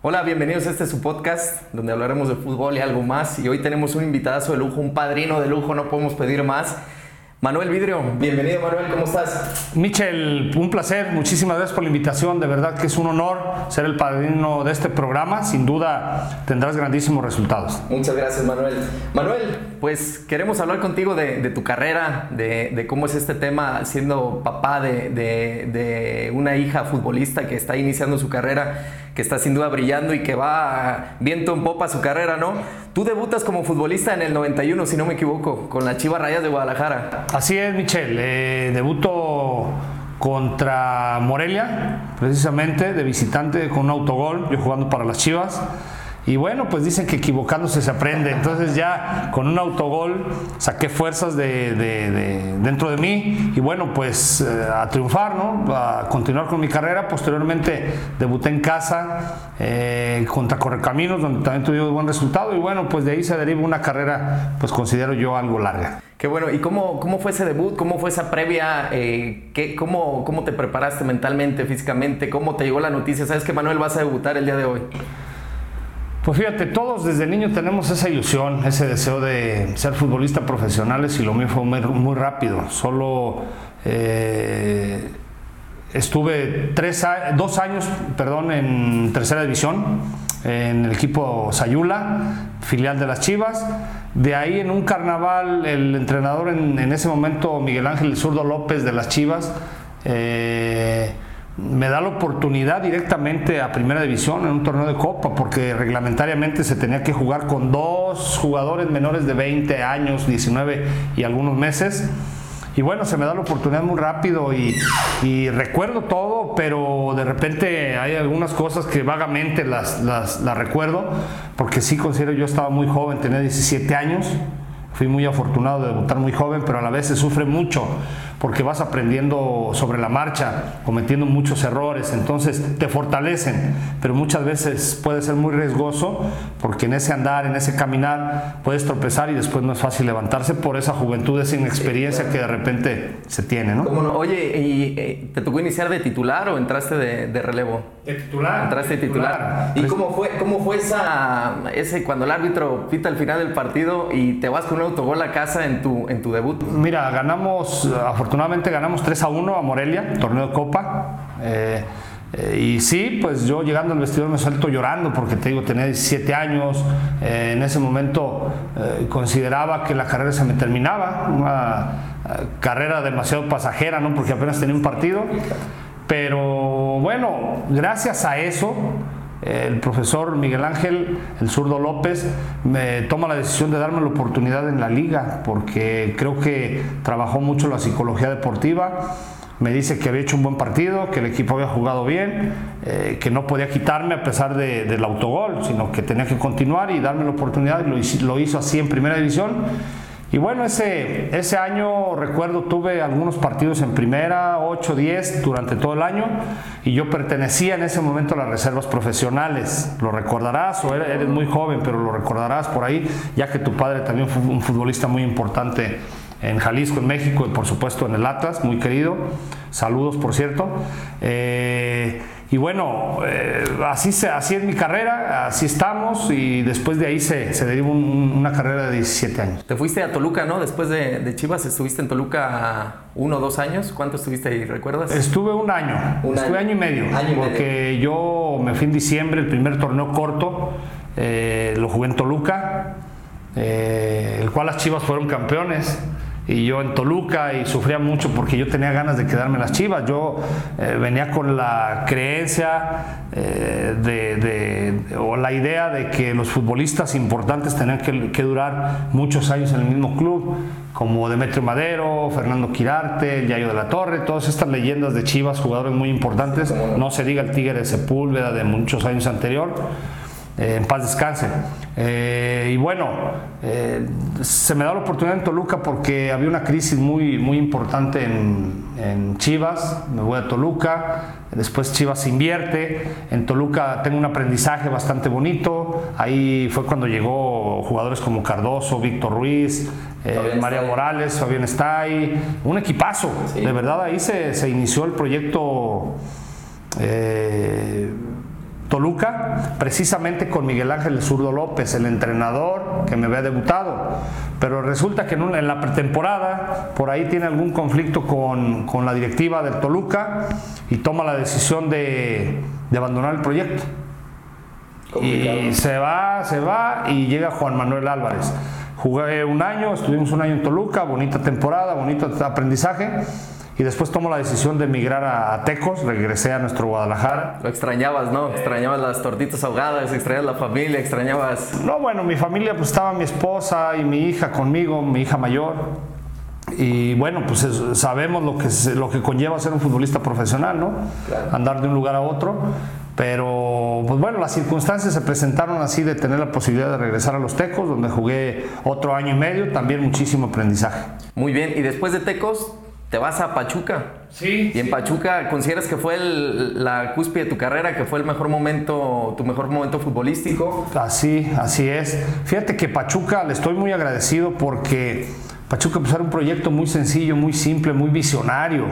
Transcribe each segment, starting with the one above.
Hola, bienvenidos a este su podcast, donde hablaremos de fútbol y algo más. Y hoy tenemos un invitadazo de lujo, un padrino de lujo, no podemos pedir más. Manuel Vidrio, bienvenido Manuel, ¿cómo estás? Michel, un placer, muchísimas gracias por la invitación, de verdad que es un honor ser el padrino de este programa, sin duda tendrás grandísimos resultados. Muchas gracias Manuel. Manuel, pues queremos hablar contigo de tu carrera, de cómo es este tema siendo papá de una hija futbolista que está iniciando su carrera, que está sin duda brillando y que va viento en popa su carrera, ¿no? Tú debutas como futbolista en el 91, si no me equivoco, con las Chivas Rayas de Guadalajara. Así es, Michel. Debuto contra Morelia, precisamente, de visitante con un autogol, yo jugando para las Chivas. Y bueno, pues dicen que equivocándose se aprende. Entonces ya con un autogol saqué fuerzas de dentro de mí y bueno, pues a triunfar, ¿no? A continuar con mi carrera. Posteriormente debuté en casa contra Correcaminos, donde también tuve buen resultado. Y bueno, pues de ahí se deriva una carrera, pues considero yo algo larga. Qué bueno. ¿Y cómo fue ese debut? ¿Cómo fue esa previa? ¿Cómo te preparaste mentalmente, físicamente? ¿Cómo te llegó la noticia? ¿Sabes que Manuel vas a debutar el día de hoy? Pues fíjate, todos desde niño tenemos esa ilusión, ese deseo de ser futbolistas profesionales y lo mío fue muy rápido. Solo estuve dos años en tercera división, en el equipo Sayula, filial de las Chivas. De ahí en un carnaval el entrenador en ese momento, Miguel Ángel Zurdo López de las Chivas, me da la oportunidad directamente a primera división en un torneo de copa, porque reglamentariamente se tenía que jugar con dos jugadores menores de 20 años, 19 y algunos meses. Y bueno, se me da la oportunidad muy rápido y recuerdo todo, pero de repente hay algunas cosas que vagamente las recuerdo, porque sí considero yo estaba muy joven, tenía 17 años. Fui muy afortunado de debutar muy joven, pero a la vez se sufre mucho porque vas aprendiendo sobre la marcha, cometiendo muchos errores, entonces te fortalecen, pero muchas veces puede ser muy riesgoso porque en ese andar, en ese caminar, puedes tropezar y después no es fácil levantarse por esa juventud, esa inexperiencia que de repente se tiene, ¿no? ¿Cómo no? Oye, ¿y te tocó iniciar de titular o entraste de relevo? De titular. Entraste de titular. ¿Y cómo fue ese cuando el árbitro pita al final del partido y te vas con un autogol a casa en tu debut? Mira, afortunadamente ganamos 3-1 a Morelia, torneo de copa, y sí, pues yo llegando al vestidor me suelto llorando porque te digo, tenía 17 años, en ese momento consideraba que la carrera se me terminaba, una carrera demasiado pasajera, ¿no? Porque apenas tenía un partido, pero bueno, gracias a eso, el profesor Miguel Ángel, el Zurdo López, me toma la decisión de darme la oportunidad en la liga, porque creo que trabajó mucho la psicología deportiva. Me dice que había hecho un buen partido, que el equipo había jugado bien, que no podía quitarme a pesar del autogol, sino que tenía que continuar y darme la oportunidad, y lo hizo así en primera división. Y bueno, ese año, recuerdo, tuve algunos partidos en primera, 8, 10, durante todo el año, y yo pertenecía en ese momento a las reservas profesionales. Lo recordarás, o eres muy joven, pero lo recordarás por ahí, ya que tu padre también fue un futbolista muy importante en Jalisco, en México, y por supuesto en el Atlas, muy querido. Saludos, por cierto. Y bueno, así es mi carrera, así estamos, y después de ahí se derivó una carrera de 17 años. Te fuiste a Toluca, ¿no? Después de Chivas, estuviste en Toluca 1 o 2 años. ¿Cuánto estuviste ahí, recuerdas? Estuve un año, año y medio. Yo me fui en diciembre, el primer torneo corto, lo jugué en Toluca, el cual las Chivas fueron campeones. Y yo en Toluca y sufría mucho porque yo tenía ganas de quedarme en las Chivas. Yo venía con la creencia o la idea de que los futbolistas importantes tenían que durar muchos años en el mismo club, como Demetrio Madero, Fernando Quirarte, El Yayo de la Torre, todas estas leyendas de Chivas, jugadores muy importantes. No se diga el Tigre de Sepúlveda de muchos años anterior. En paz descanse. Y bueno, se me da la oportunidad en Toluca porque había una crisis muy, muy importante en Chivas. Me voy a Toluca, después Chivas invierte. En Toluca tengo un aprendizaje bastante bonito. Ahí fue cuando llegó jugadores como Cardoso, Víctor Ruiz, María Morales, Fabián Estay. Un equipazo. Sí. De verdad, ahí se inició el proyecto Toluca, precisamente con Miguel Ángel Zurdo López, el entrenador que me había debutado, pero resulta que en la pretemporada por ahí tiene algún conflicto con la directiva del Toluca y toma la decisión de abandonar el proyecto. Complicado. Y se va y llega Juan Manuel Álvarez. Jugué un año, estuvimos un año en Toluca, bonita temporada, bonito aprendizaje. Y después tomo la decisión de emigrar a Tecos, regresé a nuestro Guadalajara. Lo extrañabas, ¿no? Extrañabas las tortitas ahogadas, extrañabas la familia, extrañabas... No, bueno, mi familia, pues estaba mi esposa y mi hija conmigo, mi hija mayor. Y bueno, pues sabemos lo que conlleva ser un futbolista profesional, ¿no? Claro. Andar de un lugar a otro. Pero, pues bueno, las circunstancias se presentaron así de tener la posibilidad de regresar a los Tecos, donde jugué otro año y medio, también muchísimo aprendizaje. Muy bien, y después de Tecos... ¿Te vas a Pachuca? Sí. ¿Y en Pachuca consideras que fue la cúspide de tu carrera, que fue el mejor momento, tu mejor momento futbolístico? Así es. Fíjate que Pachuca, le estoy muy agradecido porque Pachuca pues, era un proyecto muy sencillo, muy simple, muy visionario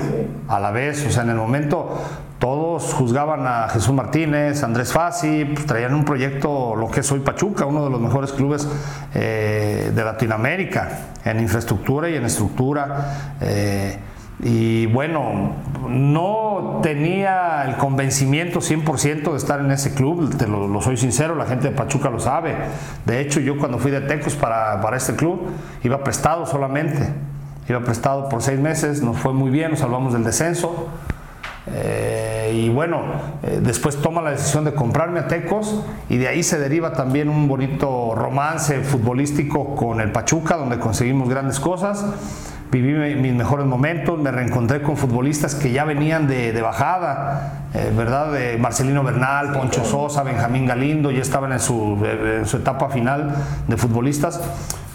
a la vez. O sea, en el momento todos juzgaban a Jesús Martínez, Andrés Fassi, pues, traían un proyecto, lo que es hoy Pachuca, uno de los mejores clubes de Latinoamérica, en infraestructura y en estructura. Y bueno, no tenía el convencimiento 100% de estar en ese club, te lo soy sincero, la gente de Pachuca lo sabe. De hecho, yo cuando fui de Tecos para este club, iba prestado solamente. Iba prestado por 6 meses, nos fue muy bien, nos salvamos del descenso. Y bueno, después toma la decisión de comprarme a Tecos y de ahí se deriva también un bonito romance futbolístico con el Pachuca, donde conseguimos grandes cosas. Viví mis mejores momentos, me reencontré con futbolistas que ya venían de bajada, ¿verdad? De Marcelino Bernal, Poncho Sosa, Benjamín Galindo, ya estaban en su etapa final de futbolistas.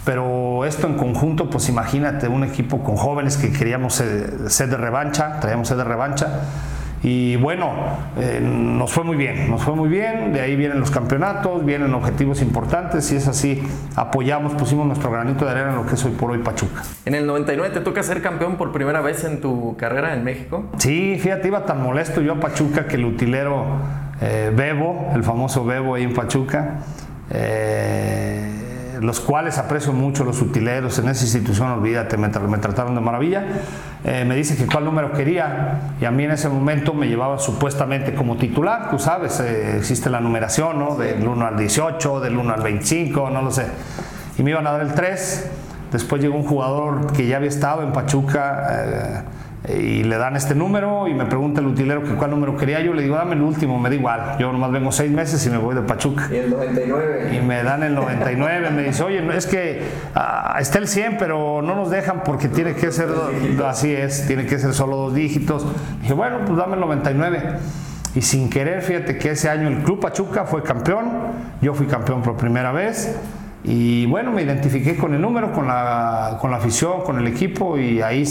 Pero esto en conjunto, pues imagínate, un equipo con jóvenes que queríamos sed de revancha, traíamos sed de revancha. Y bueno, nos fue muy bien, de ahí vienen los campeonatos, vienen objetivos importantes y es así, apoyamos, pusimos nuestro granito de arena en lo que es hoy por hoy Pachuca. En el 99 te toca ser campeón por primera vez en tu carrera en México. Sí, fíjate, iba tan molesto yo a Pachuca que el utilero Bebo, el famoso Bebo ahí en Pachuca, los cuales aprecio mucho, los utileros en esa institución, olvídate, me trataron de maravilla. Me dice que cuál número quería y a mí en ese momento me llevaba supuestamente como titular, tú sabes, existe la numeración, ¿no? Del 1 al 18, del 1 al 25, no lo sé, y me iban a dar el 3. Después llegó un jugador que ya había estado en Pachuca y le dan este número y me pregunta el utilero que cuál número quería, yo le digo dame el último, me da igual, yo nomás vengo 6 meses y me voy de Pachuca. Y el 99. Y me dan el 99, me dice, oye, es que está el 100 pero no nos dejan porque tiene que ser, así es, tiene que ser solo 2 dígitos. Dije, bueno, pues dame el 99. Y sin querer, fíjate que ese año el Club Pachuca fue campeón, yo fui campeón por primera vez. Y bueno, me identifiqué con el número, con la afición, con el equipo y ahí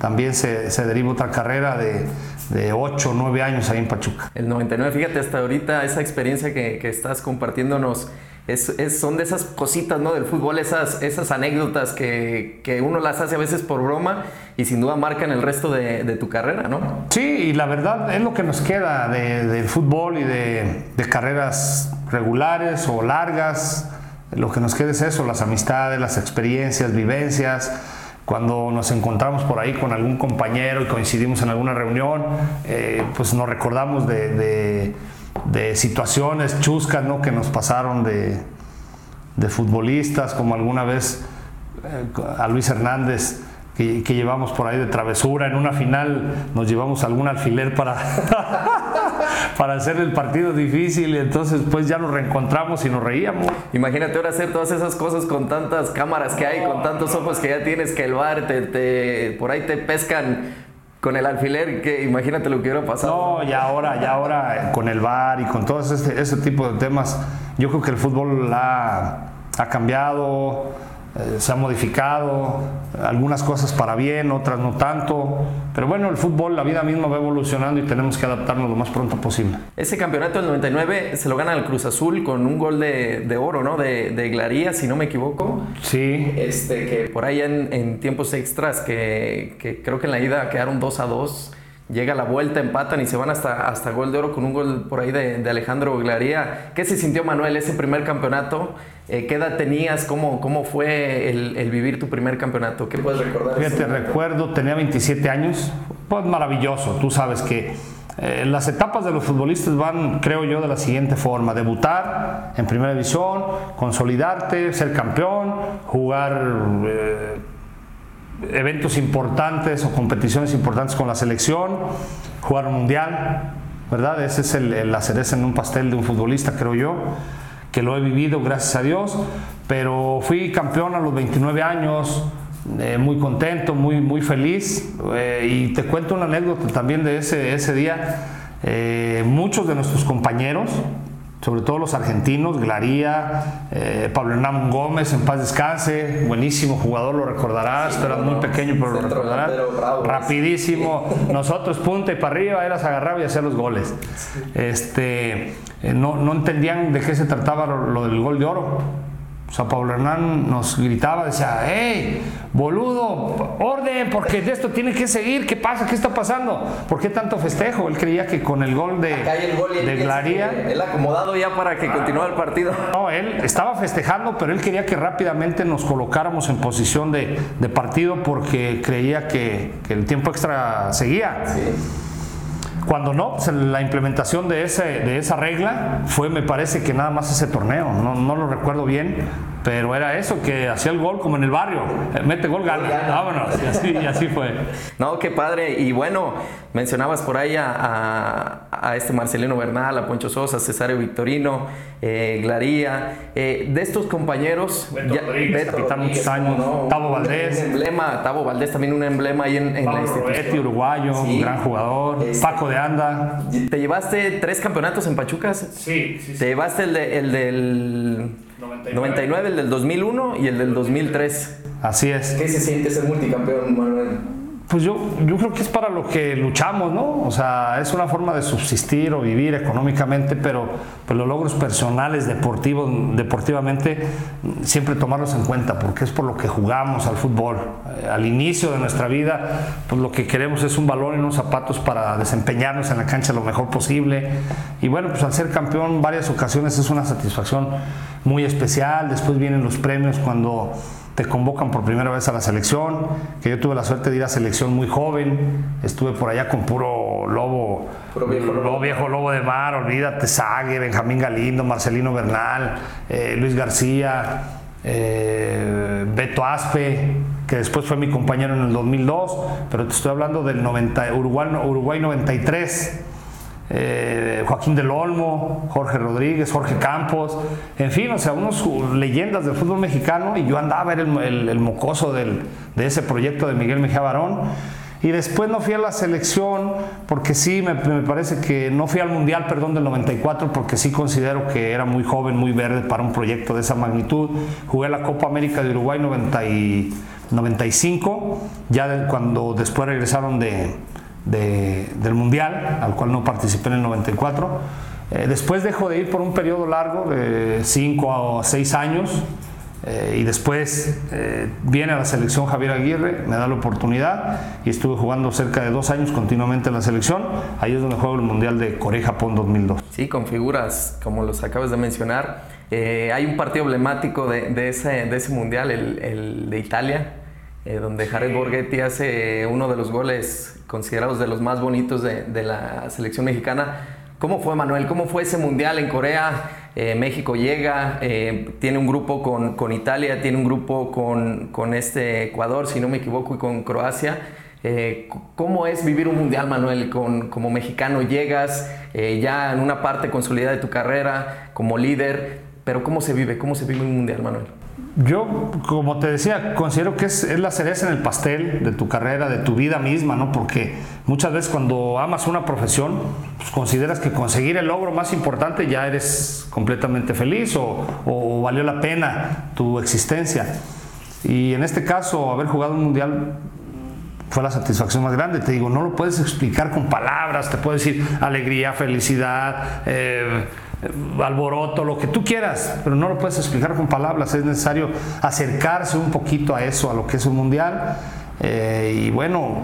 también se deriva otra carrera de 8 o 9 años ahí en Pachuca. El 99, fíjate, hasta ahorita esa experiencia que estás compartiéndonos son de esas cositas, ¿no? Del fútbol, esas anécdotas que uno las hace a veces por broma y sin duda marcan el resto de tu carrera, ¿no? Sí, y la verdad es lo que nos queda del fútbol y de carreras regulares o largas. Lo que nos queda es eso, las amistades, las experiencias, vivencias. Cuando nos encontramos por ahí con algún compañero y coincidimos en alguna reunión, pues nos recordamos de situaciones chuscas, ¿no? Que nos pasaron de futbolistas, como alguna vez a Luis Hernández, que llevamos por ahí de travesura. En una final nos llevamos algún alfiler para hacer el partido difícil y entonces pues ya nos reencontramos y nos reíamos. Imagínate ahora hacer todas esas cosas con tantas cámaras que hay, con tantos ojos que ya tienes, que el VAR por ahí te pescan con el alfiler, que imagínate lo que hubiera pasado. No, y ahora con el VAR y con todos ese tipo de temas, yo creo que el fútbol ha cambiado. Se ha modificado, algunas cosas para bien, otras no tanto, pero bueno, el fútbol, la vida misma va evolucionando y tenemos que adaptarnos lo más pronto posible. Ese campeonato del 99 se lo gana el Cruz Azul con un gol de oro, ¿no? De Glaría, si no me equivoco. Sí. Que por ahí en tiempos extras, que creo que en la ida quedaron 2-2. Llega la vuelta, empatan y se van hasta gol de oro con un gol por ahí de Alejandro Glaría. ¿Qué se sintió, Manuel, ese primer campeonato? ¿Qué edad tenías? ¿Cómo fue el vivir tu primer campeonato? ¿Qué puedes recordar? Fíjate, recuerdo, tenía 27 años. Pues maravilloso, tú sabes que las etapas de los futbolistas van, creo yo, de la siguiente forma: debutar en primera división, consolidarte, ser campeón, jugar eventos importantes o competiciones importantes con la selección, jugar un mundial, ¿verdad? Ese es la cereza en un pastel de un futbolista, creo yo, que lo he vivido, gracias a Dios. Pero fui campeón a los 29 años, muy contento, muy, muy feliz. Y te cuento una anécdota también de ese día. Muchos de nuestros compañeros, sobre todo los argentinos, Glaría, Pablo Hernán Gómez, en paz descanse, buenísimo jugador, lo recordarás, sí, tú eras muy pequeño, pero lo recordarás, bravo, rapidísimo, sí. Nosotros punta y para arriba, eras agarrado y hacer los goles. Sí. No entendían de qué se trataba lo del gol de oro. O sea, Pablo Hernán nos gritaba, decía: ¡Hey, boludo, orden, porque de esto tiene que seguir! ¿Qué pasa? ¿Qué está pasando? ¿Por qué tanto festejo? Él creía que con el gol de Glaría... Él acomodado ya para que continuara el partido. No, él estaba festejando, pero él quería que rápidamente nos colocáramos en posición de partido porque creía que el tiempo extra seguía. Sí. Cuando no, pues la implementación de esa regla fue, me parece que nada más ese torneo, no lo recuerdo bien, pero era eso, que hacía el gol como en el barrio, mete gol, gana, vámonos, y así fue. No, qué padre. Y bueno, mencionabas por ahí a este Marcelino Bernal, a Poncho Sosa, Cesario Victorino, Glaría, de estos compañeros, Beto Rodríguez, capitán muchos años, no, Tavo Valdés, Tavo Valdés también un emblema ahí en la institución. Beto uruguayo, sí, un gran jugador, Paco de Anda. ¿Te llevaste 3 campeonatos en Pachuca? Sí. ¿Te llevaste el del 99, el del 2001 y el del 2003? Así es. ¿Qué se siente ser multicampeón, Manuel? Pues yo creo que es para lo que luchamos, ¿no? O sea, es una forma de subsistir o vivir económicamente, pero los logros personales, deportivamente, siempre tomarlos en cuenta, porque es por lo que jugamos al fútbol. Al inicio de nuestra vida, pues lo que queremos es un balón y unos zapatos para desempeñarnos en la cancha lo mejor posible. Y bueno, pues al ser campeón varias ocasiones es una satisfacción muy especial. Después vienen los premios cuando te convocan por primera vez a la selección, que yo tuve la suerte de ir a selección muy joven, estuve por allá con puro viejo lobo de mar, olvídate, Zague, Benjamín Galindo, Marcelino Bernal, Luis García, Beto Aspe, que después fue mi compañero en el 2002, pero te estoy hablando del Uruguay 93, Joaquín del Olmo, Jorge Rodríguez, Jorge Campos, en fin, o sea, unos leyendas del fútbol mexicano, y yo andaba, era el mocoso de ese proyecto de Miguel Mejía Barón. Y después no fui a la selección porque sí, me parece que no fui al Mundial, perdón, del 94, porque sí considero que era muy joven, muy verde para un proyecto de esa magnitud. Jugué la Copa América de Uruguay 95, ya cuando después regresaron del Mundial, al cual no participé en el 94. Después dejo de ir por un periodo largo de 5 a 6 años, y después viene a la selección Javier Aguirre, me da la oportunidad y estuve jugando cerca de 2 años continuamente en la selección. Ahí es donde juego el Mundial de Corea-Japón 2002. Sí, con figuras como los acabas de mencionar. Hay un partido emblemático de ese Mundial, el de Italia, donde Jared Borghetti hace uno de los goles considerados de los más bonitos de la selección mexicana. ¿Cómo fue, Manuel? ¿Cómo fue ese Mundial en Corea? México llega, tiene un grupo con Italia, tiene un grupo con Ecuador, si no me equivoco, y con Croacia. ¿Cómo es vivir un Mundial, Manuel? Como mexicano llegas, ya en una parte consolidada de tu carrera, como líder, pero ¿cómo se vive un Mundial, Manuel? Yo, como te decía, considero que es la cereza en el pastel de tu carrera, de tu vida misma, ¿no? Porque muchas veces cuando amas una profesión, pues consideras que conseguir el logro más importante ya eres completamente feliz o valió la pena tu existencia. Y en este caso, haber jugado un mundial fue la satisfacción más grande. Te digo, no lo puedes explicar con palabras, te puedo decir alegría, felicidad, alboroto, lo que tú quieras, pero no lo puedes explicar con palabras. Es necesario acercarse un poquito a eso, a lo que es un mundial. Y bueno,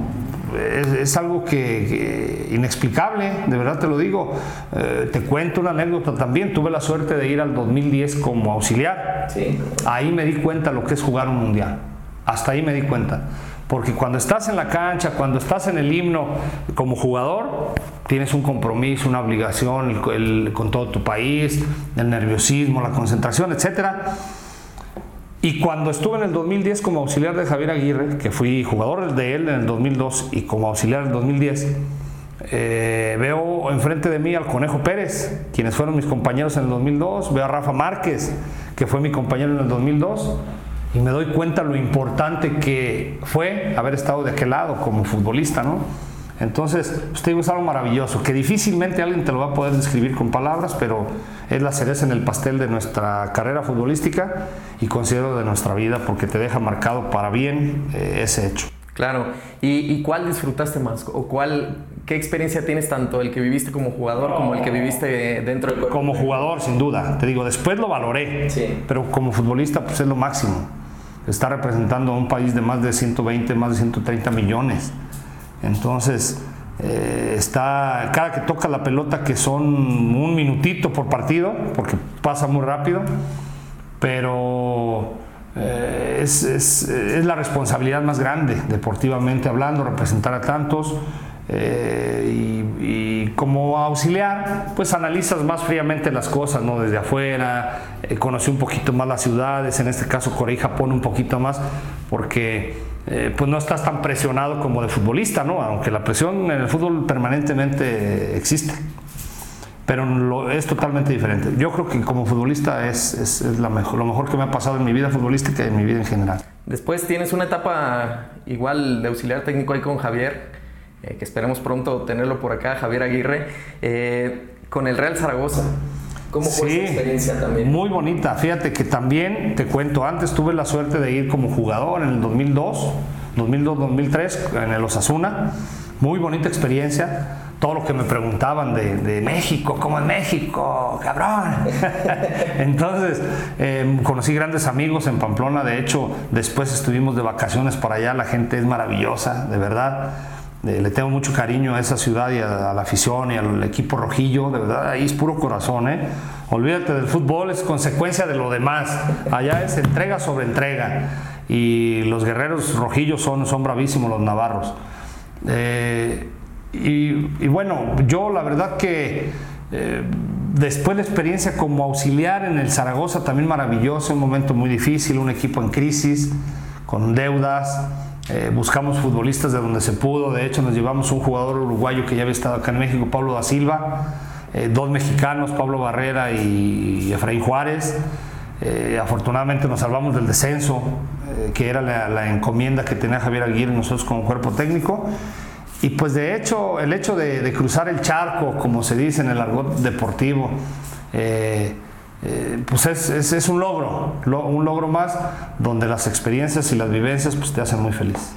es algo que inexplicable, de verdad te lo digo. Te cuento una anécdota también. Tuve la suerte de ir al 2010 como auxiliar. Sí. Ahí me di cuenta lo que es jugar un mundial. Hasta ahí me di cuenta. Porque cuando estás en la cancha, cuando estás en el himno como jugador, tienes un compromiso, una obligación con todo tu país, el nerviosismo, la concentración, etcétera. Y cuando estuve en el 2010 como auxiliar de Javier Aguirre, que fui jugador de él en el 2002 y como auxiliar en el 2010, veo enfrente de mí al Conejo Pérez, quienes fueron mis compañeros en el 2002, veo a Rafa Márquez, que fue mi compañero en el 2002, y me doy cuenta lo importante que fue haber estado de aquel lado como futbolista, ¿no? Entonces, usted digo, es algo maravilloso, que difícilmente alguien te lo va a poder describir con palabras, pero es la cereza en el pastel de nuestra carrera futbolística y considero de nuestra vida, porque te deja marcado para bien ese hecho. Claro. ¿Y cuál disfrutaste más? ¿O qué experiencia tienes, tanto el que viviste como jugador como el que viviste dentro del cuerpo? Como jugador, sin duda. Te digo, después lo valoré, sí, pero como futbolista pues es lo máximo. Está representando a un país de más de 120, más de 130 millones. Entonces, cada que toca la pelota, que son un minutito por partido, porque pasa muy rápido, pero es la responsabilidad más grande, deportivamente hablando, representar a tantos. Y como auxiliar, pues analizas más fríamente las cosas, ¿no? Desde afuera, conocí un poquito más las ciudades, en este caso Corea y Japón un poquito más, porque pues no estás tan presionado como de futbolista, ¿no? Aunque la presión en el fútbol permanentemente existe, pero es totalmente diferente. Yo creo que como futbolista es lo mejor que me ha pasado en mi vida futbolística y en mi vida en general. Después tienes una etapa igual de auxiliar técnico ahí con Javier, que esperemos pronto tenerlo por acá, Javier Aguirre, con el Real Zaragoza. ¿Cómo fue esa experiencia también? Muy bonita. Fíjate que también, te cuento, antes tuve la suerte de ir como jugador en el 2002-2003 en el Osasuna. Muy bonita experiencia. Todo lo que me preguntaban de México, ¿cómo es México, cabrón? Entonces, conocí grandes amigos en Pamplona. De hecho, después estuvimos de vacaciones para allá. La gente es maravillosa, de verdad. Le tengo mucho cariño a esa ciudad y a la afición y al equipo rojillo, de verdad, ahí es puro corazón, ¿eh? Olvídate del fútbol, es consecuencia de lo demás, allá es entrega sobre entrega, y los guerreros rojillos son bravísimos los navarros. Y bueno, yo la verdad que después la experiencia como auxiliar en el Zaragoza también maravillosa, un momento muy difícil, un equipo en crisis, con deudas. Buscamos futbolistas de donde se pudo. De hecho, nos llevamos un jugador uruguayo que ya había estado acá en México, Pablo da Silva, dos mexicanos, Pablo Barrera y Efraín Juárez. Afortunadamente nos salvamos del descenso, que era la encomienda que tenía Javier Aguirre y nosotros como cuerpo técnico. Y pues de hecho, el hecho de cruzar el charco, como se dice en el argot deportivo, pues es un logro, más, donde las experiencias y las vivencias pues te hacen muy feliz.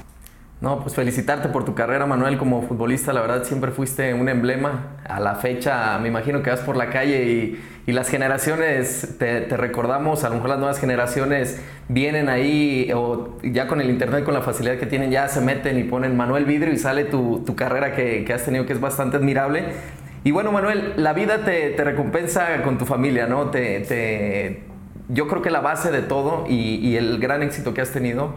No, pues felicitarte por tu carrera, Manuel, como futbolista. La verdad, siempre fuiste un emblema. A la fecha, me imagino que vas por la calle y las generaciones te recordamos. A lo mejor las nuevas generaciones vienen ahí, o ya con el internet, con la facilidad que tienen, ya se meten y ponen Manuel Vidrio y sale tu carrera que has tenido, que es bastante admirable. Y bueno, Manuel, la vida te recompensa con tu familia, ¿no? Yo creo que la base de todo y el gran éxito que has tenido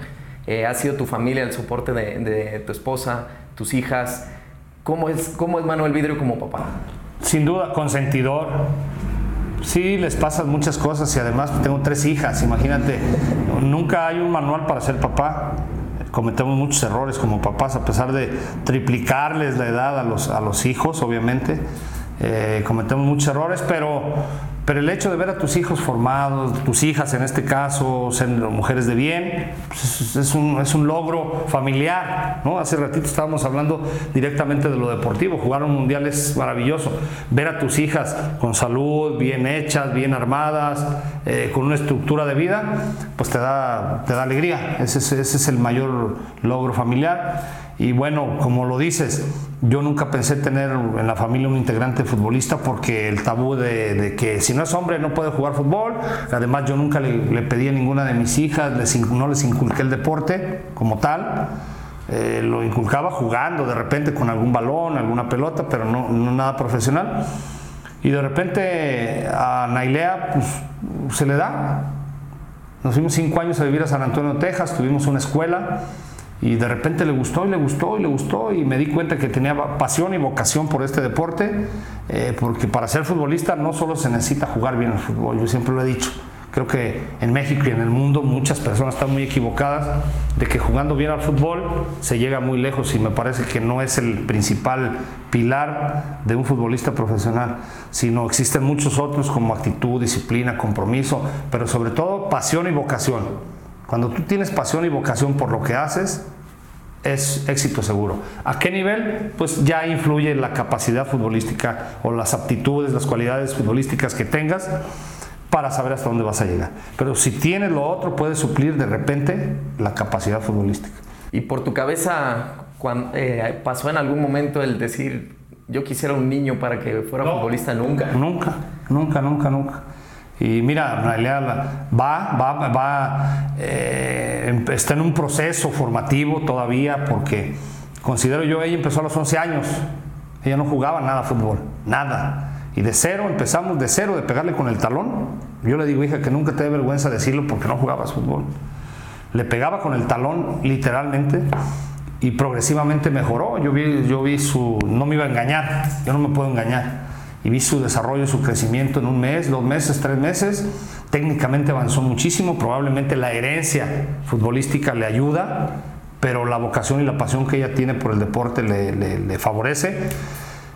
ha sido tu familia, el soporte de tu esposa, tus hijas. ¿Cómo es Manuel Vidrio como papá? Sin duda, consentidor. Sí, les pasan muchas cosas y además tengo 3 hijas, imagínate. Nunca hay un manual para ser papá. Cometemos muchos errores como papás, a pesar de triplicarles la edad a los hijos, obviamente. Cometemos muchos errores, pero el hecho de ver a tus hijos formados, tus hijas en este caso, ser mujeres de bien, pues es un logro familiar, ¿no? Hace ratito estábamos hablando directamente de lo deportivo. Jugar un mundial es maravilloso. Ver a tus hijas con salud, bien hechas, bien armadas, con una estructura de vida, pues te da alegría. Ese es el mayor logro familiar. Y bueno, como lo dices, yo nunca pensé tener en la familia un integrante futbolista, porque el tabú de que si no es hombre no puede jugar fútbol. Además, yo nunca le pedí a ninguna de mis hijas, no les inculqué el deporte como tal. Lo inculcaba jugando de repente con algún balón, alguna pelota, pero no nada profesional. Y de repente a Nailea pues, se le da. Nos fuimos 5 años a vivir a San Antonio, Texas, tuvimos una escuela y de repente le gustó y le gustó y le gustó, y me di cuenta que tenía pasión y vocación por este deporte, porque para ser futbolista no solo se necesita jugar bien el fútbol, yo siempre lo he dicho. Creo que en México y en el mundo muchas personas están muy equivocadas de que jugando bien al fútbol se llega muy lejos, y me parece que no es el principal pilar de un futbolista profesional, sino existen muchos otros como actitud, disciplina, compromiso, pero sobre todo pasión y vocación. Cuando tú tienes pasión y vocación por lo que haces, es éxito seguro. ¿A qué nivel? Pues ya influye la capacidad futbolística o las aptitudes, las cualidades futbolísticas que tengas, para saber hasta dónde vas a llegar. Pero si tienes lo otro, puedes suplir de repente la capacidad futbolística. ¿Y por tu cabeza pasó en algún momento el decir, yo quisiera un niño para que fuera futbolista? Nunca. Nunca. Y mira, Nailea está en un proceso formativo todavía, porque considero yo, ella empezó a los 11 años. Ella no jugaba nada fútbol, nada. Y de cero, empezamos de cero, de pegarle con el talón. Yo le digo, hija, que nunca te dé vergüenza decirlo porque no jugabas fútbol. Le pegaba con el talón, literalmente, y progresivamente mejoró. Yo vi su... No me iba a engañar, yo no me puedo engañar. Y vi su desarrollo, su crecimiento en 1 mes, 2 meses, 3 meses. Técnicamente avanzó muchísimo. Probablemente la herencia futbolística le ayuda, pero la vocación y la pasión que ella tiene por el deporte le favorece.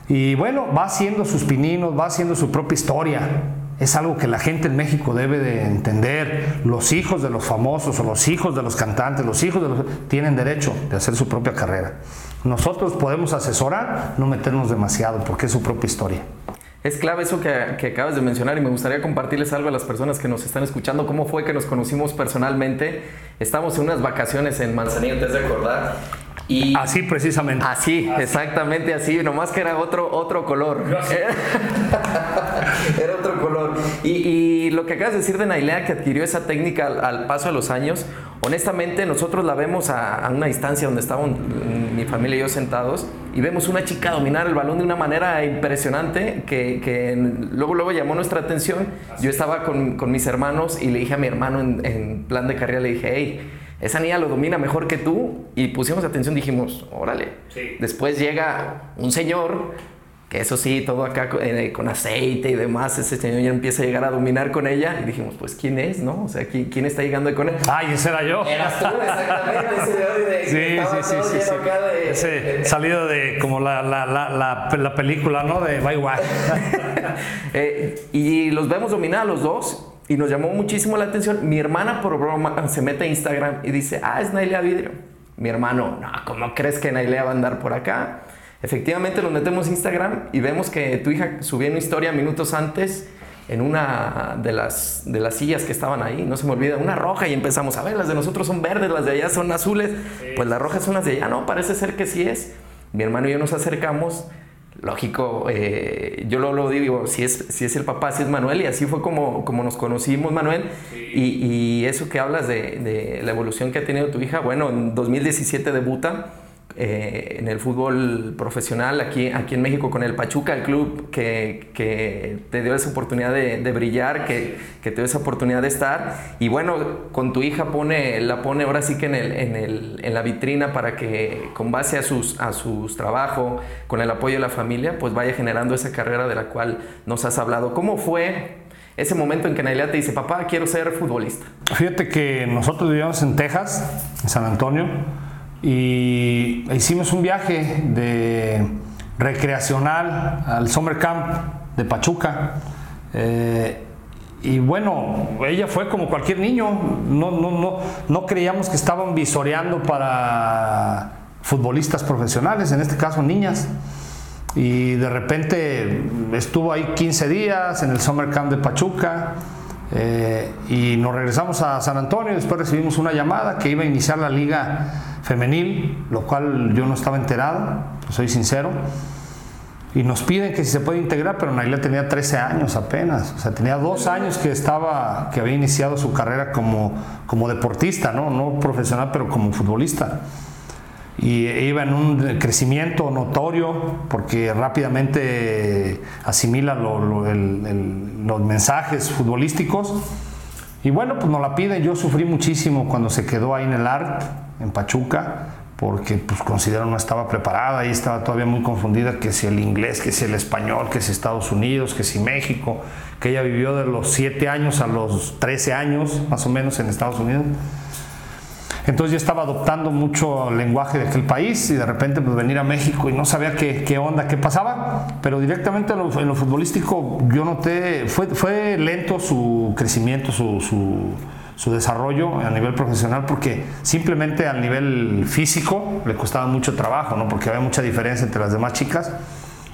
Y bueno, va haciendo sus pininos, va haciendo su propia historia. Es algo que la gente en México debe de entender. Los hijos de los famosos o los hijos de los cantantes, los hijos de los... tienen derecho de hacer su propia carrera. Nosotros podemos asesorar, no meternos demasiado, porque es su propia historia. Es clave eso que acabas de mencionar, y me gustaría compartirles algo a las personas que nos están escuchando. ¿Cómo fue que nos conocimos personalmente? Estamos en unas vacaciones en Manzanillo, ¿te has de acordar? Y así precisamente. Así, exactamente así, nomás que era otro color. Era otro color. Y lo que acabas de decir de Nailea, que adquirió esa técnica al paso de los años, honestamente nosotros la vemos a una distancia donde estaban mi familia y yo sentados, y vemos una chica dominar el balón de una manera impresionante que luego llamó nuestra atención. Yo estaba con mis hermanos y le dije a mi hermano en plan de carrera, le dije, hey, esa niña lo domina mejor que tú, y pusimos atención, dijimos, órale. Sí. Después llega un señor, que eso sí, todo acá con aceite y demás, ese señor ya empieza a llegar a dominar con ella, y dijimos, pues, ¿quién es, no? O sea, ¿quién está llegando con él? ¡Ay, ese era yo! Eras tú, exactamente. Sí. Salido de como la película, ¿no? De Bye Bye. Y los vemos dominar a los dos, y nos llamó muchísimo la atención. Mi hermana, por broma, se mete a Instagram y dice, es Nailea Vidrio. Mi hermano, no, ¿cómo crees que Nailea va a andar por acá? Efectivamente, nos metemos a Instagram y vemos que tu hija subió una historia minutos antes en una de las sillas que estaban ahí. No se me olvida, una roja, y empezamos a ver, las de nosotros son verdes, las de allá son azules. Sí. Pues las rojas son las de allá, no, parece ser que sí es. Mi hermano y yo nos acercamos. Lógico, yo lo digo, si es el papá, si es Manuel, y así fue como nos conocimos, Manuel. Sí. Y eso que hablas de la evolución que ha tenido tu hija, bueno, en 2017 debuta en el fútbol profesional aquí en México con el Pachuca, el club que te dio esa oportunidad de brillar, que te dio esa oportunidad de estar, y bueno, con tu hija la pone ahora sí que en la vitrina, para que con base a sus trabajos, con el apoyo de la familia, pues vaya generando esa carrera de la cual nos has hablado. ¿Cómo fue ese momento en que Nailea te dice, papá, quiero ser futbolista? Fíjate que nosotros vivíamos en Texas, en San Antonio, y hicimos un viaje de recreacional al summer camp de Pachuca, y bueno, ella fue como cualquier niño, no creíamos que estaban visoreando para futbolistas profesionales, en este caso niñas, y de repente estuvo ahí 15 días en el summer camp de Pachuca. Y nos regresamos a San Antonio. Después recibimos una llamada que iba a iniciar la liga femenil, lo cual yo no estaba enterado, soy sincero, y nos piden que si se puede integrar, pero Nailea tenía 13 años apenas, o sea, tenía 2 años que había iniciado su carrera como deportista, no profesional, pero como futbolista. y iba en un crecimiento notorio porque rápidamente asimila los mensajes futbolísticos. Y bueno, pues nos la piden. Yo sufrí muchísimo cuando se quedó ahí en el ART, en Pachuca, porque pues considero no estaba preparada y estaba todavía muy confundida, que si el inglés, que si el español, que si Estados Unidos, que si México, que ella vivió de los 7 años a los 13 años, más o menos, en Estados Unidos. Entonces yo estaba adoptando mucho lenguaje de aquel país y de repente pues venir a México y no sabía qué onda, qué pasaba, pero directamente en lo futbolístico yo noté, fue lento su crecimiento, su desarrollo a nivel profesional, porque simplemente al nivel físico le costaba mucho trabajo, ¿no? Porque había mucha diferencia entre las demás chicas,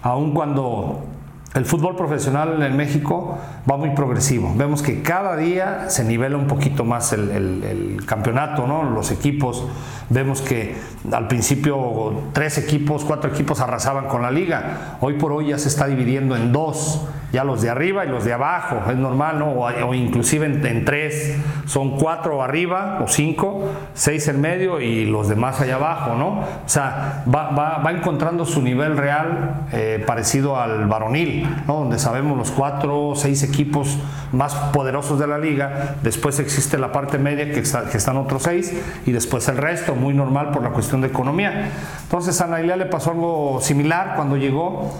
aun cuando el fútbol profesional en México va muy progresivo. Vemos que cada día se nivela un poquito más el campeonato, ¿no? Los equipos. Vemos que al principio 3 equipos, 4 equipos arrasaban con la liga. Hoy por hoy ya se está dividiendo en 2, ya los de arriba y los de abajo. Es normal, ¿no? O inclusive en 3, son 4 arriba o 5, 6 en medio y los demás allá abajo, ¿no? O sea, va encontrando su nivel real, parecido al varonil, ¿no? Donde sabemos los 4 o 6 equipos más poderosos de la liga, después existe la parte media que están otros 6 y después el resto, muy normal por la cuestión de economía. Entonces a Nailea le pasó algo similar cuando llegó,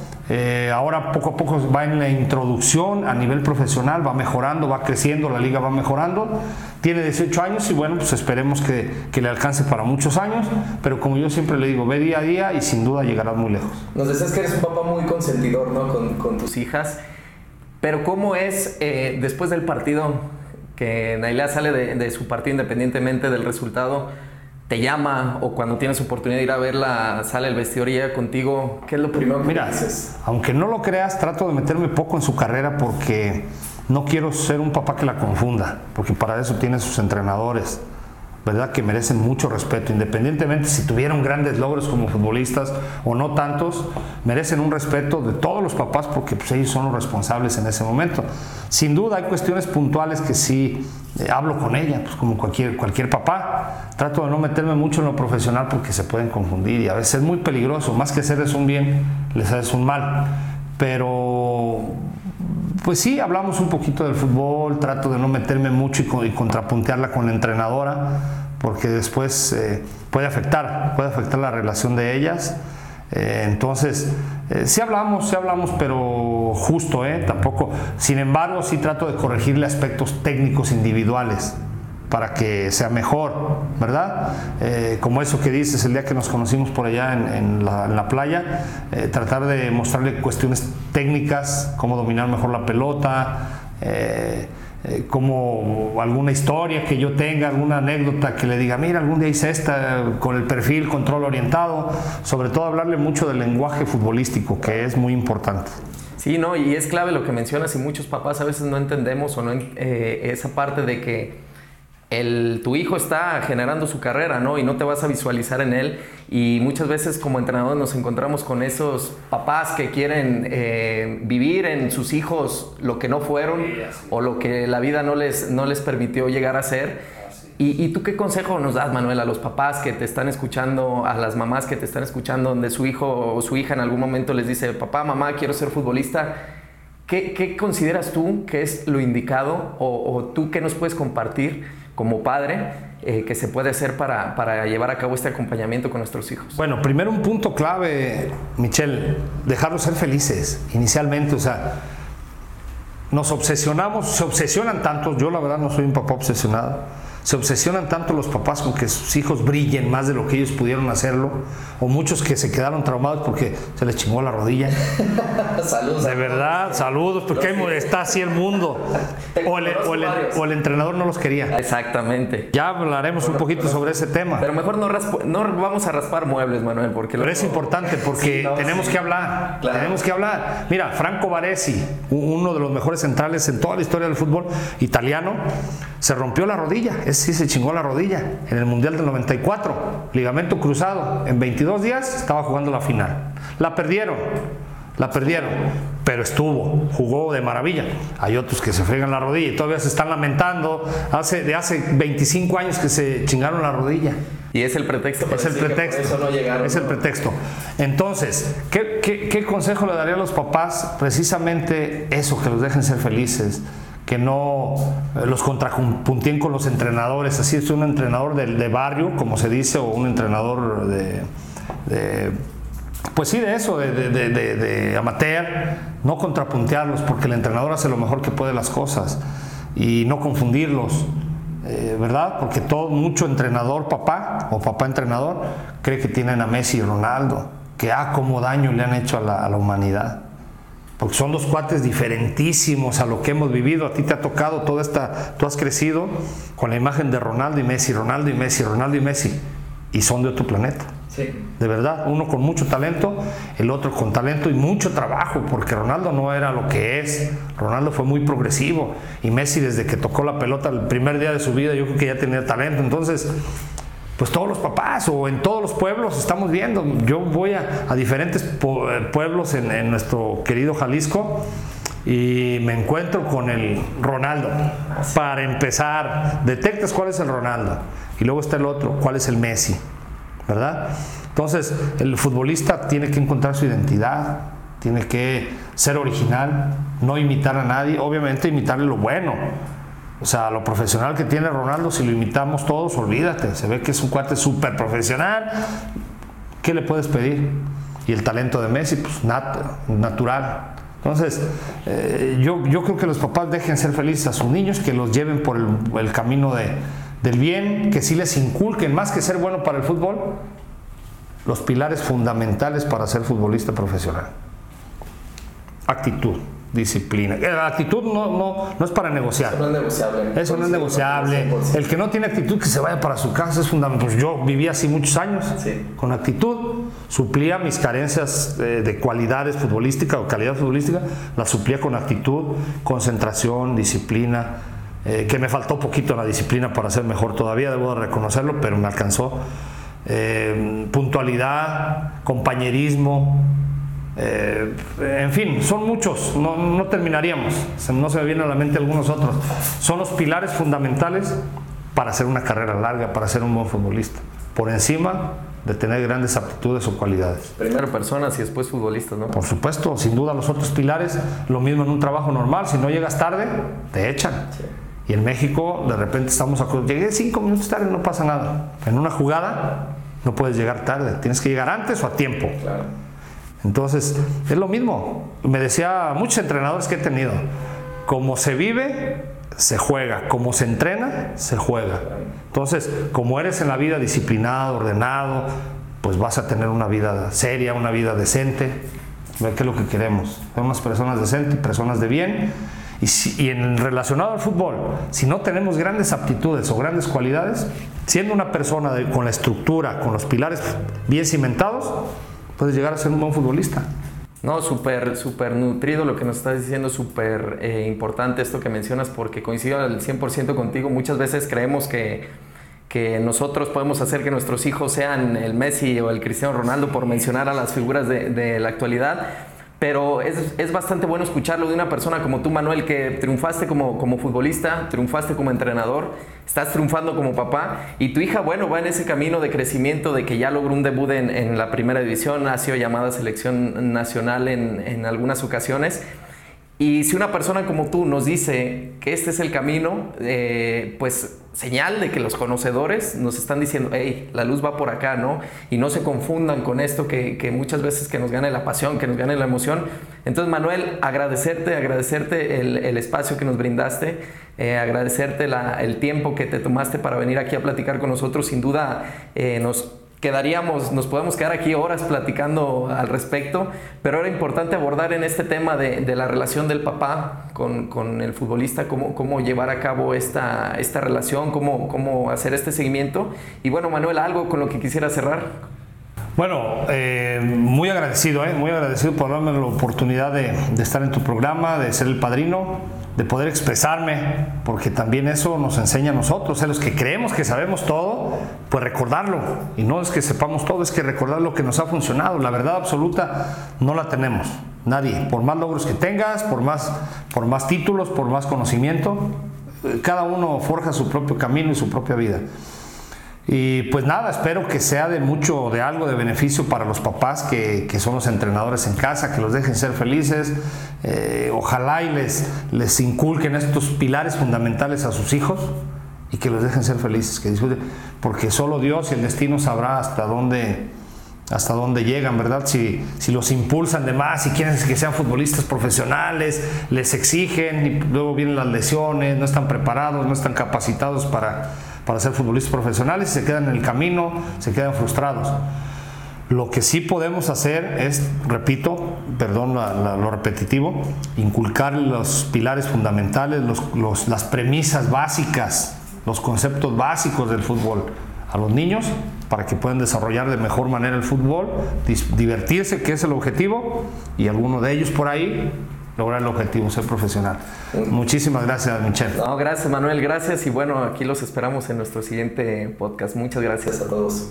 ahora poco a poco va en la introducción a nivel profesional, va mejorando, va creciendo, la liga va mejorando, tiene 18 años y bueno, pues esperemos que le alcance para muchos años, pero como yo siempre le digo, ve día a día y sin duda llegarás muy lejos. Nos decías que eres un papá muy consentidor, ¿no? Con tus hijas, pero ¿cómo es después del partido que Nailea sale de su partido independientemente del resultado? ¿Te llama o cuando tienes oportunidad de ir a verla sale el vestidor y llega contigo? ¿Qué es lo primero que dices? Aunque no lo creas, trato de meterme poco en su carrera porque no quiero ser un papá que la confunda, porque para eso tienen sus entrenadores, ¿verdad? Que merecen mucho respeto, independientemente si tuvieron grandes logros como futbolistas o no tantos, merecen un respeto de todos los papás porque pues, ellos son los responsables en ese momento. Sin duda hay cuestiones puntuales que sí hablo con ella, pues como cualquier papá. Trato de no meterme mucho en lo profesional porque se pueden confundir y a veces es muy peligroso, más que hacerles un bien, les haces un mal. Pero pues sí, hablamos un poquito del fútbol, trato de no meterme mucho y contrapuntearla con la entrenadora porque después puede afectar la relación de ellas. Entonces, sí hablamos, pero justo, tampoco. Sin embargo, sí trato de corregirle aspectos técnicos individuales para que sea mejor, ¿verdad? Como eso que dices, el día que nos conocimos por allá en la playa, tratar de mostrarle cuestiones técnicas, cómo dominar mejor la pelota, como alguna historia que yo tenga, alguna anécdota que le diga, mira, algún día hice esta con el perfil, control orientado, sobre todo hablarle mucho del lenguaje futbolístico, que es muy importante. Sí, no, y es clave lo que mencionas y muchos papás a veces no entendemos o no esa parte de que tu hijo está generando su carrera, ¿no? Y no te vas a visualizar en él. Y muchas veces como entrenadores nos encontramos con esos papás que quieren vivir en sus hijos lo que no fueron o lo que la vida no les permitió llegar a ser. ¿Y tú qué consejo nos das, Manuel, a los papás que te están escuchando, a las mamás que te están escuchando, donde su hijo o su hija en algún momento les dice, papá, mamá, quiero ser futbolista? ¿Qué consideras tú que es lo indicado o tú qué nos puedes compartir como padre que se puede hacer para llevar a cabo este acompañamiento con nuestros hijos? Bueno, primero un punto clave, Michelle, dejarlos ser felices inicialmente. O sea, nos obsesionamos, se obsesionan tanto, yo la verdad no soy un papá obsesionado, se obsesionan tanto los papás con que sus hijos brillen más de lo que ellos pudieron hacerlo, o muchos que se quedaron traumados porque se les chingó la rodilla. Saludos. De verdad, saludos, porque está así el mundo. O el entrenador no los quería. Exactamente. Ya hablaremos un poquito sobre ese tema. Pero mejor no vamos a raspar muebles, Manuel. Pero es importante porque tenemos que hablar. Claro. Tenemos que hablar. Mira, Franco Baresi, uno de los mejores centrales en toda la historia del fútbol italiano, se rompió la rodilla. Sí, se chingó la rodilla en el Mundial del 94, ligamento cruzado. En 22 días estaba jugando la final. La perdieron, pero jugó de maravilla. Hay otros que se fregan la rodilla y todavía se están lamentando de hace 25 años que se chingaron la rodilla. Y es el pretexto. Es el pretexto. Eso no llegaron, es el pretexto. Entonces, ¿qué consejo le daría a los papás? Precisamente eso, que los dejen ser felices, que no los contrapunteen con los entrenadores. Así es, un entrenador de barrio, como se dice, o un entrenador de pues sí, de eso, de amateur. No contrapuntearlos, porque el entrenador hace lo mejor que puede las cosas. Y no confundirlos. ¿Verdad? Porque mucho entrenador papá o papá entrenador cree que tienen a Messi y Ronaldo, que cómo daño le han hecho a la humanidad, porque son dos cuates diferentísimos a lo que hemos vivido. A ti te ha tocado toda esta, tú has crecido con la imagen de Ronaldo y Messi, y son de otro planeta. Sí. De verdad, uno con mucho talento, el otro con talento y mucho trabajo, porque Ronaldo no era lo que es. Ronaldo fue muy progresivo, y Messi, desde que tocó la pelota el primer día de su vida, yo creo que ya tenía talento. Entonces, pues todos los papás, o en todos los pueblos estamos viendo, yo voy a diferentes pueblos en nuestro querido Jalisco, y me encuentro con el Ronaldo. Para empezar, detectas cuál es el Ronaldo, y luego está el otro, cuál es el Messi, ¿verdad? Entonces, el futbolista tiene que encontrar su identidad, tiene que ser original, no imitar a nadie, obviamente imitarle lo bueno. O sea, lo profesional que tiene Ronaldo, si lo imitamos todos, olvídate, se ve que es un cuate súper profesional. ¿Qué le puedes pedir? Y el talento de Messi, pues natural. Entonces, yo creo que los papás dejen ser felices a sus niños, que los lleven por el camino del bien, que sí les inculquen, más que ser bueno para el fútbol, los pilares fundamentales para ser futbolista profesional. Actitud, disciplina. La actitud no es para negociar. Eso no es negociable. El que no tiene actitud, que se vaya para su casa. Es fundamental. Pues yo viví así muchos años. Sí. Con actitud suplía mis carencias de cualidades futbolísticas o calidad futbolística. Las suplía con actitud, concentración, disciplina. Que me faltó poquito la disciplina para ser mejor todavía, debo de reconocerlo, pero me alcanzó. Puntualidad, compañerismo, en fin, son muchos, no terminaríamos, no se me vienen a la mente algunos otros. Son los pilares fundamentales para hacer una carrera larga, para ser un buen futbolista, por encima de tener grandes aptitudes o cualidades. Primero personas y después futbolistas, ¿no? Por supuesto, sin duda los otros pilares. Lo mismo en un trabajo normal, si no llegas tarde, te echan. Sí. Y en México, de repente estamos llegué 5 minutos tarde, no pasa nada. En una jugada no puedes llegar tarde, tienes que llegar antes o a tiempo. Claro. Entonces, es lo mismo. Me decía muchos entrenadores que he tenido, como se vive, se juega, como se entrena, se juega. Entonces, como eres en la vida disciplinado, ordenado, pues vas a tener una vida seria, una vida decente. Ver qué es lo que queremos. Somos personas decentes, personas de bien. Y en relacionado al fútbol, si no tenemos grandes aptitudes o grandes cualidades, siendo una persona con la estructura, con los pilares bien cimentados, puedes llegar a ser un buen futbolista. No, súper nutrido lo que nos estás diciendo, súper importante esto que mencionas, porque coincido al 100% contigo. Muchas veces creemos que nosotros podemos hacer que nuestros hijos sean el Messi o el Cristiano Ronaldo, por mencionar a las figuras de la actualidad. Pero es bastante bueno escucharlo de una persona como tú, Manuel, que triunfaste como futbolista, triunfaste como entrenador, estás triunfando como papá, y tu hija, bueno, va en ese camino de crecimiento, de que ya logró un debut en la primera división, ha sido llamada selección nacional en algunas ocasiones. Y si una persona como tú nos dice que este es el camino, pues señal de que los conocedores nos están diciendo, hey, la luz va por acá, ¿no? Y no se confundan con esto que muchas veces que nos gane la pasión, que nos gane la emoción. Entonces, Manuel, agradecerte el espacio que nos brindaste, agradecerte el tiempo que te tomaste para venir aquí a platicar con nosotros. Sin duda, nos podemos quedar aquí horas platicando al respecto, pero era importante abordar en este tema de la relación del papá con el futbolista, cómo llevar a cabo esta relación, cómo hacer este seguimiento. Y bueno, Manuel, algo con lo que quisiera cerrar. Bueno, muy agradecido por darme la oportunidad de estar en tu programa, de ser el padrino, de poder expresarme, porque también eso nos enseña a nosotros, a los que creemos que sabemos todo, pues recordarlo. Y no es que sepamos todo, es que recordar lo que nos ha funcionado. La verdad absoluta no la tenemos, nadie. Por más logros que tengas, por más títulos, por más conocimiento, cada uno forja su propio camino y su propia vida. Y pues nada, espero que sea de mucho, de algo de beneficio para los papás que son los entrenadores en casa, que los dejen ser felices, ojalá y les inculquen estos pilares fundamentales a sus hijos y que los dejen ser felices, que disfruten, porque solo Dios y el destino sabrá hasta dónde llegan, ¿verdad? Si los impulsan de más, si quieren que sean futbolistas profesionales, les exigen y luego vienen las lesiones, no están preparados, no están capacitados para ser futbolistas profesionales, se quedan en el camino, se quedan frustrados. Lo que sí podemos hacer es, repito, perdón lo repetitivo, inculcar los pilares fundamentales, las premisas básicas, los conceptos básicos del fútbol a los niños para que puedan desarrollar de mejor manera el fútbol, divertirse, que es el objetivo, y alguno de ellos por ahí lograr el objetivo, ser profesional. Muchísimas gracias, Michelle. No, gracias, Manuel, gracias. Y bueno, aquí los esperamos en nuestro siguiente podcast. Muchas gracias a todos.